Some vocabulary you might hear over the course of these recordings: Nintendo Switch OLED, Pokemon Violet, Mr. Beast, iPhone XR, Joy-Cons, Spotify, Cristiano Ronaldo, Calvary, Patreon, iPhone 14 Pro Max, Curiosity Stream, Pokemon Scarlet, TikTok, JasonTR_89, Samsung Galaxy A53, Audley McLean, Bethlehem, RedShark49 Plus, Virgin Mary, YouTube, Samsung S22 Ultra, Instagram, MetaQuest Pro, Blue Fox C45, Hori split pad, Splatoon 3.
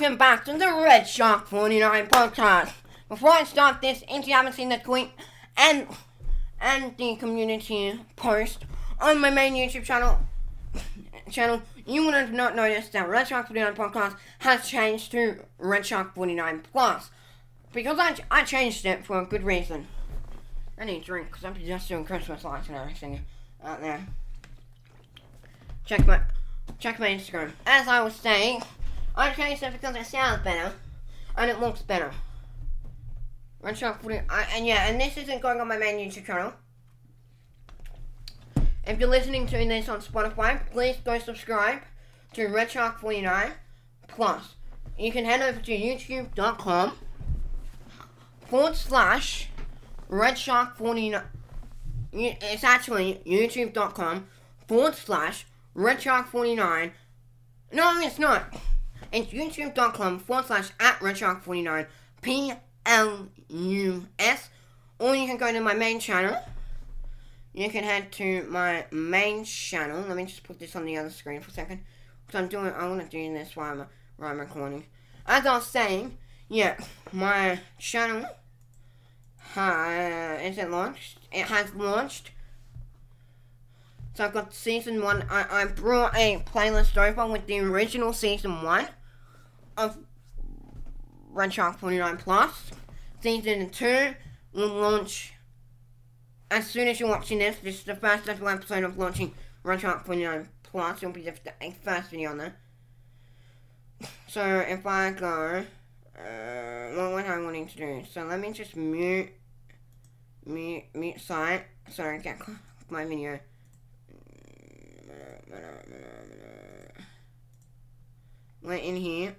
welcome back to the RedShark49 podcast. Before I start this, if you haven't seen the tweet and the community post on my main YouTube channel, you would have not noticed that RedShark49 podcast has changed to RedShark49 Plus. Because I changed it for a good reason. I need a drink, because I'm just doing Christmas lights and everything out there. Check my Instagram. As I was saying, I changed it because it sounds better, and it looks better. And this isn't going on my main YouTube channel. If you're listening to this on Spotify, please go subscribe to RedShark49 Plus. You can head over to youtube.com/RedShark49. It's actually youtube.com/RedShark49. No, it's not. It's youtube.com/@RedShark49 PLUS. Or you can go to my main channel. You can head to my main channel. Let me just put this on the other screen for a second, because I want to do this while I'm recording. As I was saying, yeah, my channel is it launched? It has launched. So I've got season 1. I brought a playlist over with the original season 1 of RedShark49 Plus. Season 2 will launch as soon as you're watching this. This is the first episode of launching RedShark49 Plus. It'll be the first video on there. So if I go, what was I wanting to do? So let me just mute site. So I get my video. Went in here.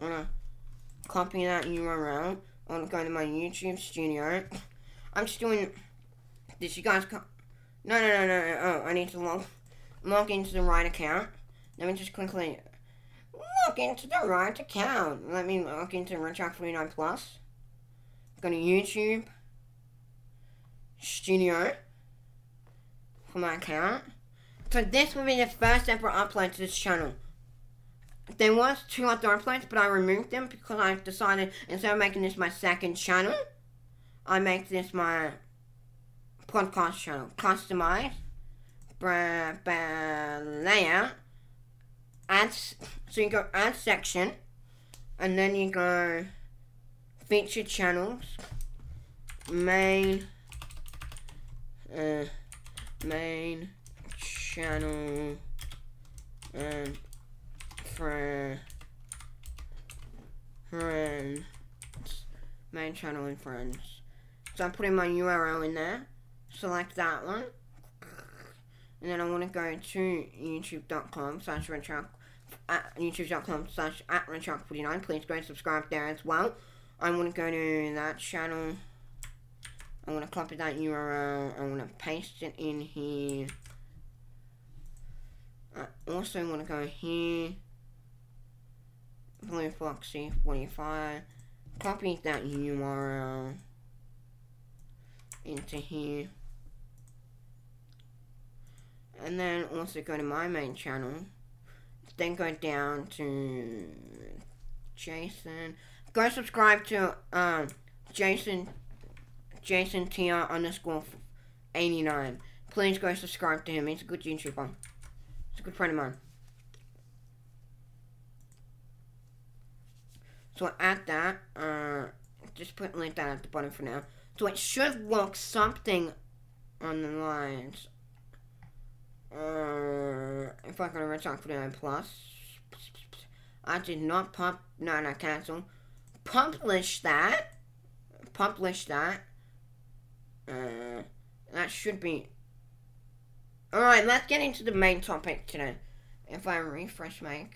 I'm gonna copy that URL. I'm gonna go to my YouTube studio. I'm just doing this. You guys can't. No. Oh, I need to log into the right account. Let me just quickly log into the right account. Let me log into RedShark49 Plus. Go to YouTube Studio for my account. So this will be the first ever upload to this channel. There was 2 other uploads, but I removed them because I decided, instead of making this my second channel, I make this my podcast channel. Customize, layout, ads, so you go ad section, and then you go feature channels, main channel, and friends, main channel and friends. So I'm putting my URL in there, select that one, and then I want to go to youtube.com/RedShark49. Please go and subscribe there as well. I want to go to that channel. I want to copy that URL. I want to paste it in here. I also want to go here, Blue Fox C45, copy that URL into here, and then also go to my main channel, then go down to Jason, go subscribe to JasonTR_89, please go subscribe to him, he's a good YouTuber. It's a good friend of mine. So add that, just put link that at the bottom for now. So it should look something on the lines. If I go to RedShark49 Plus, I did not publish that. That should be. Alright, let's get into the main topic today. If I refresh my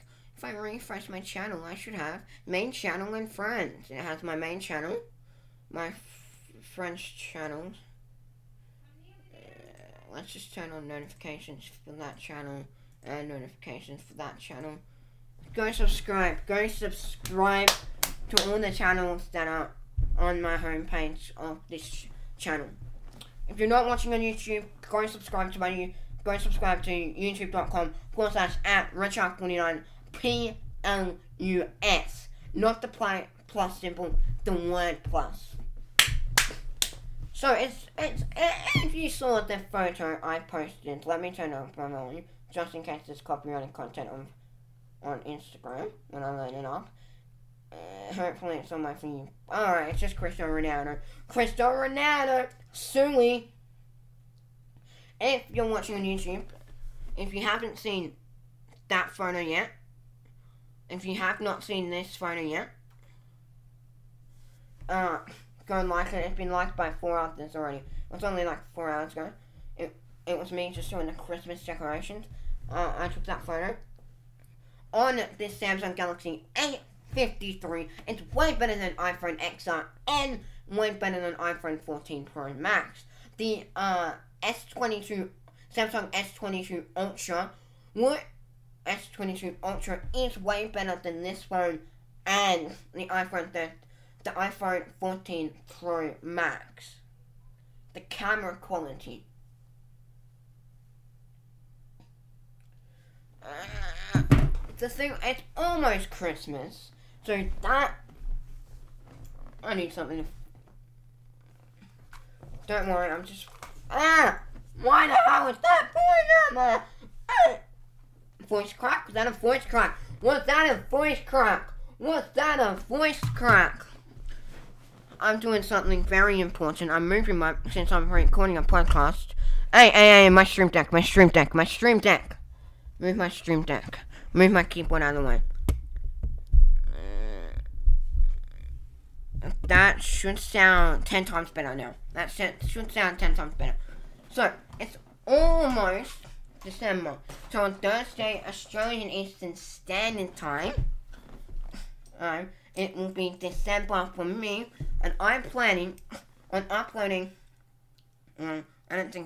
channel, I should have main channel and friends. It has my main channel, my friends channel. Let's just turn on notifications for that channel and notifications for that channel. Go subscribe. Go subscribe to all the channels that are on my homepage of this channel. If you're not watching on YouTube, go subscribe to my YouTube. Go subscribe to youtube.com/@RedShark49 PLUS. not the plus symbol, the word plus. So if you saw the photo I posted, let me turn it on primarily, just in case there's copyrighted content on Instagram when I load it up. Hopefully it's on my feed. Alright, it's just Cristiano Ronaldo. Cristiano Ronaldo! Suey! If you're watching on YouTube, if you haven't seen that photo yet, if you have not seen this photo yet, go and like it. It's been liked by 4 others already. It was only like 4 hours ago. It was me just doing the Christmas decorations. I took that photo on this Samsung Galaxy A53. It's way better than iPhone XR and way better than iPhone 14 Pro Max. The Samsung S22 Ultra, S22 Ultra is way better than this phone and the the iPhone 14 Pro Max. The camera quality. The thing, it's almost Christmas, so that, I need something to, don't worry, I'm just, why the hell is that voice voice crack? Was that a voice crack? Was that a voice crack? Was that a voice crack? I'm doing something very important. I'm moving my, since I'm recording a podcast. Hey, my stream deck. Move my stream deck. Move my keyboard out of the way. That should sound 10 times better now. That should sound 10 times better. So, it's almost December. So on Thursday, Australian Eastern Standard Time, it will be December for me. And I'm planning on uploading, no. Doesn't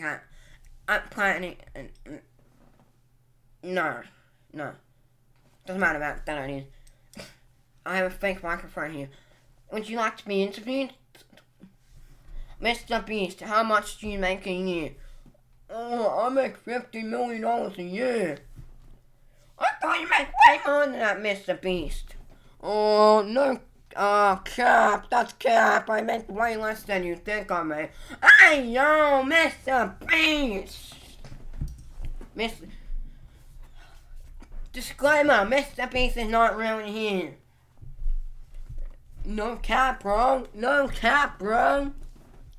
matter about that idea. I have a fake microphone here. Would you like to be interviewed? Mr. Beast, how much do you make a year? Oh, I make $50 million a year. I thought you make way more than that, Mr. Beast. Oh, no. Oh, cap. That's cap. I make way less than you think I make. Hey, yo, Mr. Beast. Disclaimer, Mr. Beast is not really here. No cap, bro. No cap, bro.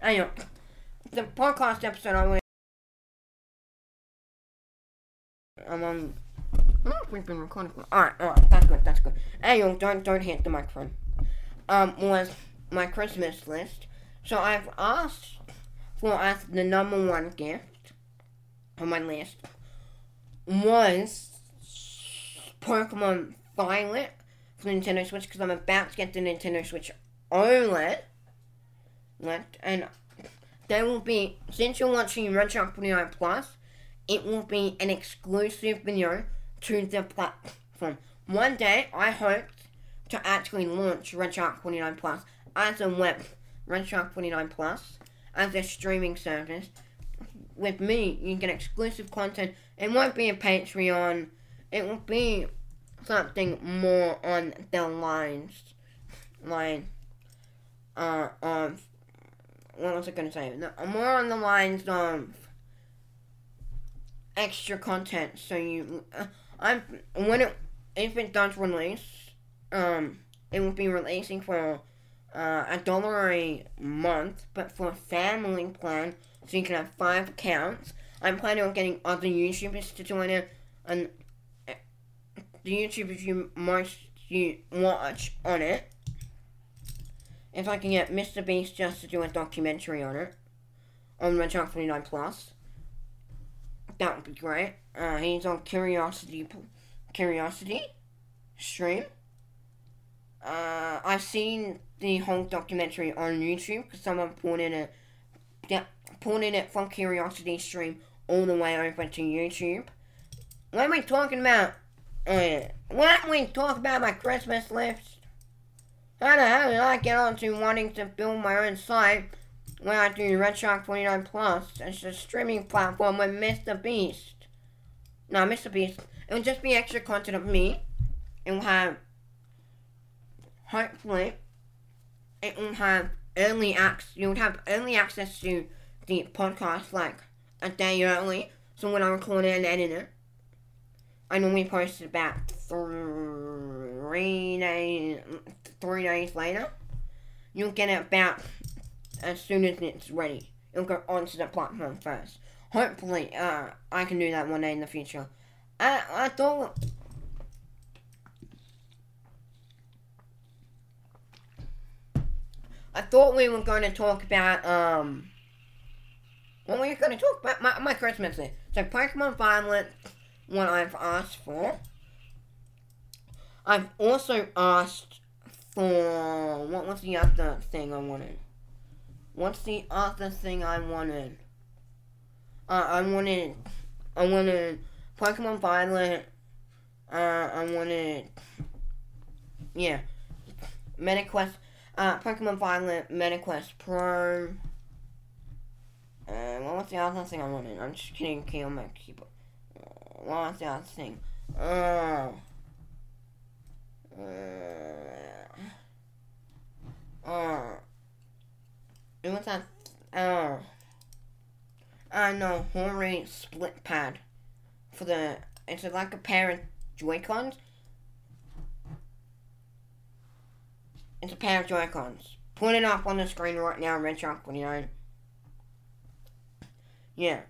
Anyway, the podcast episode I don't think we've been recording for. Alright, that's good. Anyway, don't hit the microphone. Was my Christmas list. So I've asked for us the #1 gift on my list was Pokemon Violet for Nintendo Switch, because I'm about to get the Nintendo Switch OLED. And there will be, since you're watching RedShark49 Plus, it will be an exclusive video to the platform. One day, I hope to actually launch RedShark49 Plus as a web, RedShark49 Plus, as a streaming service. With me, you get exclusive content. It won't be a Patreon. It will be something more on the lines of, what was I going to say? No, more on the lines of extra content. So you, if it does release, it will be releasing for $1 a month, but for a family plan, so you can have 5 accounts. I'm planning on getting other YouTubers to join it, and the YouTubers you watch on it. If I can get Mr. Beast just to do a documentary on it, on RedShark49 Plus, that would be great. He's on Curiosity Stream. I've seen the whole documentary on YouTube because someone ported it from Curiosity Stream all the way over to YouTube. What are we talking about? Why don't we talk about my Christmas list? How the hell did I get on to wanting to build my own site when I do RedShark49 Plus as a streaming platform with Mr. Beast? No, Mr. Beast. It'll just be extra content of me. It'll have hopefully it will have early access, you'll have early access to the podcast like a day early, so when I record it and edit it, I normally post it about 3 days later. You'll get it about as soon as it's ready. It'll go onto the platform first. Hopefully, I can do that one day in the future. I thought we were going to talk about, what were you going to talk about? My Christmas thing. So, Pokemon Violet, what I've asked for. I've also asked for, what was the other thing I wanted? What's the other thing I wanted? I wanted Pokemon Violet, MetaQuest, Pokemon Violet, MetaQuest Pro, what was the other thing I wanted? I'm just kidding, on my keyboard. What was the other thing? It was that, I know, Hori split pad for the, it's like a pair of Joy-Cons. It's a pair of Joy-Cons. Put it up on the screen right now, RedShark49. Yeah.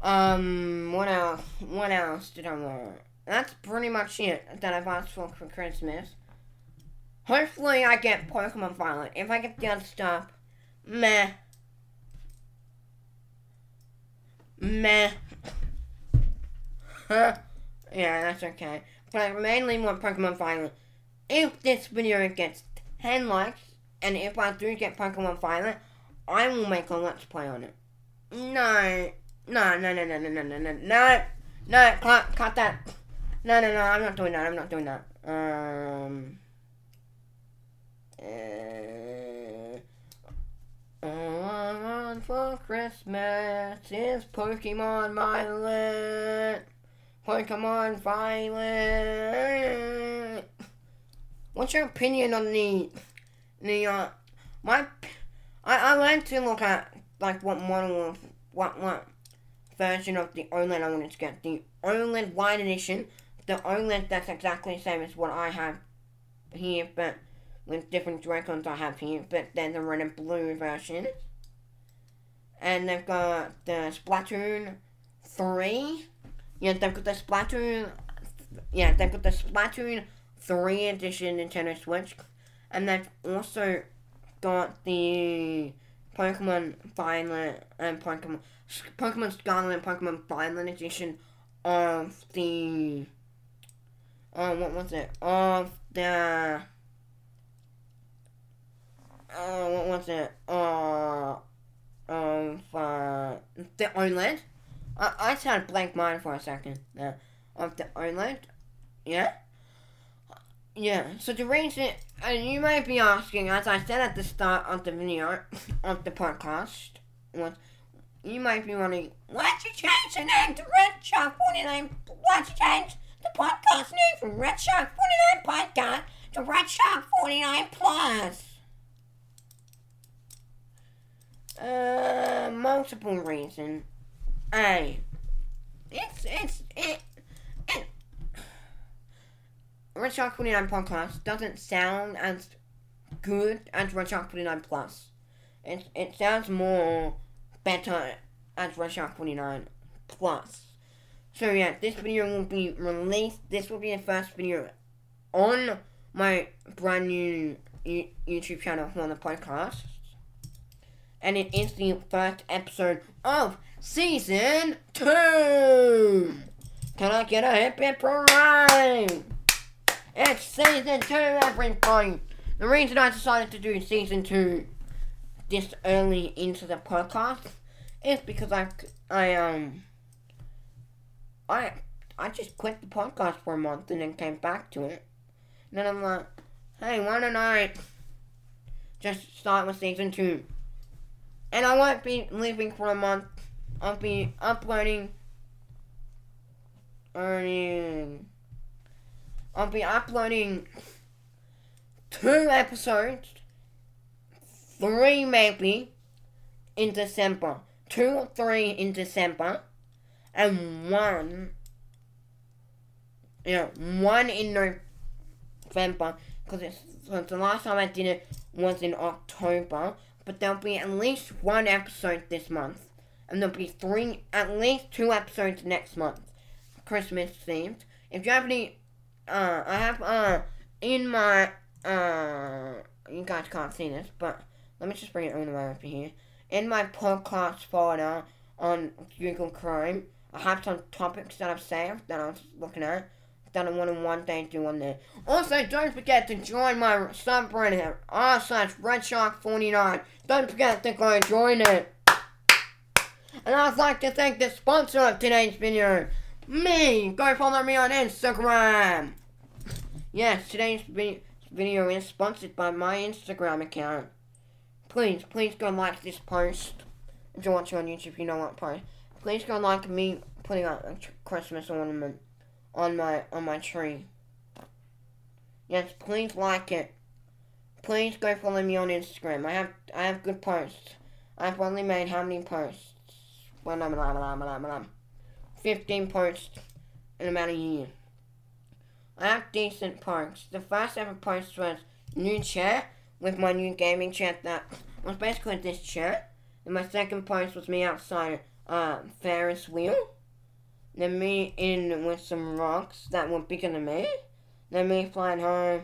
What else did I want? That's pretty much it that I've asked for Christmas. Hopefully I get Pokemon Violet. If I get the other stuff, meh. Meh. Yeah, that's okay. But I mainly want Pokemon Violet. If this video gets 10 likes, and if I do get Pokemon Violet, I will make a Let's Play on it. No, cut that. No, I'm not doing that. All I want for Christmas is Pokemon Violet. Pokemon Violet. What's your opinion on the I like to look at like what model of what version of the OLED I wanted to get. The OLED White Edition, the OLED that's exactly the same as what I have here, but with different Joy-Cons I have here, but then the red and blue version. And they've got the Splatoon 3. Yeah, they've got the Splatoon 3 edition Nintendo Switch. And they've also got the Pokemon Violet and Pokemon Scarlet and Pokemon Violet edition of the the OLED. I just had a blank mind for a second there. Of the OLED. Yeah? Yeah, so the reason, and you might be asking, as I said at the start of the video, of the podcast, was, you might be wondering, why'd you change the name to RedShark49? Why'd you change the podcast name from RedShark49 Podcast to RedShark49 Plus? Multiple reasons. A, it RedShark49 Podcast doesn't sound as good as RedShark49 Plus. It sounds more better as RedShark49 Plus. So yeah, this video will be released. This will be the first video on my brand new YouTube channel for the podcast. And it is the first episode of Season 2! Can I get a hip hip hooray? It's Season 2, everybody! The reason I decided to do Season 2 this early into the podcast is because I just quit the podcast for a month and then came back to it. And then I'm like, hey, why don't I just start with Season 2? And I won't be leaving for a month. I'll be uploading I'll be uploading 2 episodes, 3 maybe, in December. 2 or 3 in December, and 1 in November, because the last time I did it was in October, but there'll be at least 1 episode this month, and there'll be at least two episodes next month, Christmas themed. If you have any, I have, in my, you guys can't see this, but let me just bring it all the way over here. In my podcast folder on Google Chrome, I have some topics that I've saved that I was looking at that I want to one day do on there. Also, don't forget to join my subreddit r/RedShark49. Don't forget to go join it. And I'd like to thank the sponsor of today's video, me. Go follow me on Instagram. Yes, today's video is sponsored by my Instagram account. Please go like this post. If you're watching on YouTube, you know what post. Please go like me putting up a Christmas ornament on my tree. Yes, please like it. Please go follow me on Instagram. I have good posts. I've only made how many posts? 15 posts in about a year. I have decent posts. The first ever post was new chair with my new gaming chair that was basically this chair. And my second post was me outside Ferris wheel. Then me in with some rocks that were bigger than me. Then me flying home,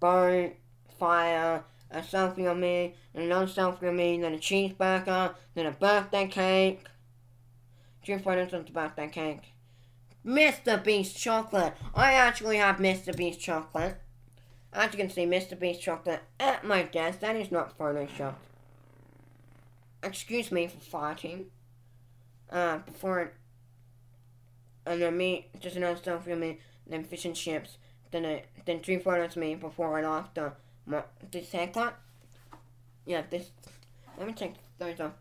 boat, fire, a selfie on me, and another selfie on me, then a cheeseburger, then a birthday cake. 2 photos of the birthday cake. Mr. Beast chocolate. I actually have Mr. Beast chocolate. As you can see, Mr. Beast chocolate at my desk. That is not photoshopped. Excuse me for farting. And then me, just another selfie of me, then fish and chips, then 2 photos of me before and after this haircut. Yeah, this. Let me take those off.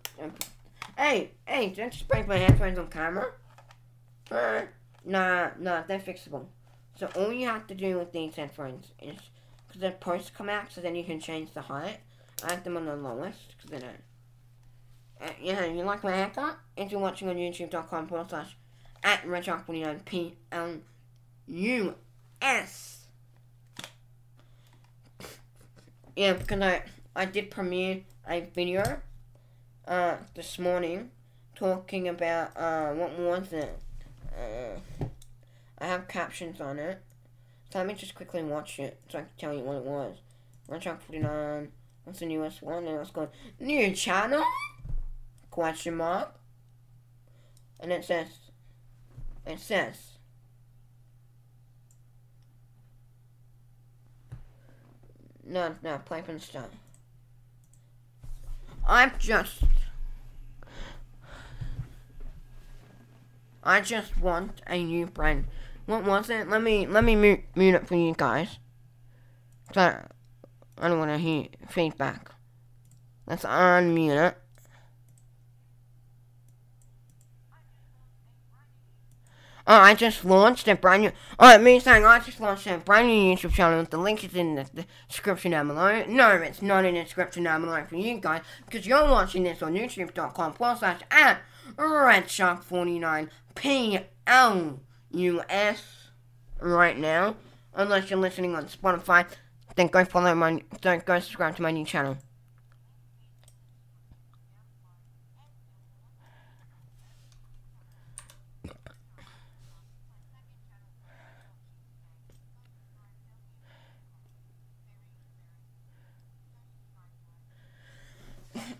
Hey, did I just break my headphones on camera? Nah, they're fixable. So all you have to do with these headphones is, because the posts come out, so then you can change the height. I have them on the lowest, because they don't. Yeah, you like my haircut? If you're watching on youtube.com/@RedShark49 PLUS. Yeah, because I did premiere a video this morning talking about what was it? I have captions on it, so let me just quickly watch it so I can tell you what it was. RedShark49, what's the newest one? And it's called new channel? ? And it says, no, pipe and stuff. I just want a new brand. What was it? Let me mute it for you guys. So I don't want to hear feedback. Let's unmute it. Oh, I just launched a brand new. Oh, me saying I just launched a brand new YouTube channel. The link is in the description down below. No, it's not in the description down below for you guys, because you're watching this on youtube.com/@RedShark49 PLUS right now. Unless you're listening on Spotify, then go subscribe to my new channel.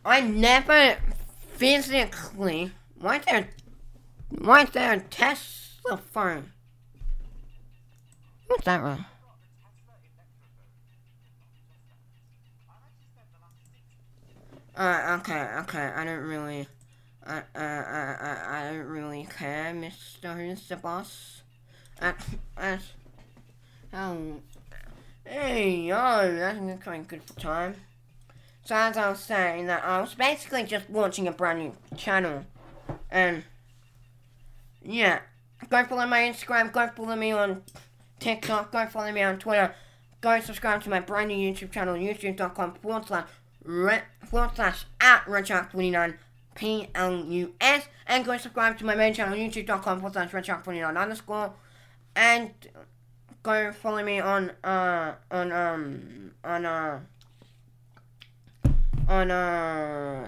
I never physically. Why is there a Tesla phone? What's that wrong? Okay, I don't really care, Mr. Who's the Boss. Hey, yo, that's going good for time. So as I was saying, that I was basically just launching a brand new channel, and yeah, go follow my Instagram, go follow me on TikTok, go follow me on Twitter, go subscribe to my brand new YouTube channel, youtube.com/@RedShark49 PLUS, and go subscribe to my main channel, youtube.com/RedShark49_, and go follow me on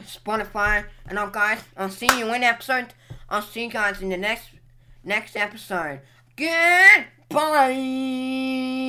Spotify. And guys, I'll see you in episode. I'll see you guys in the next episode. Goodbye.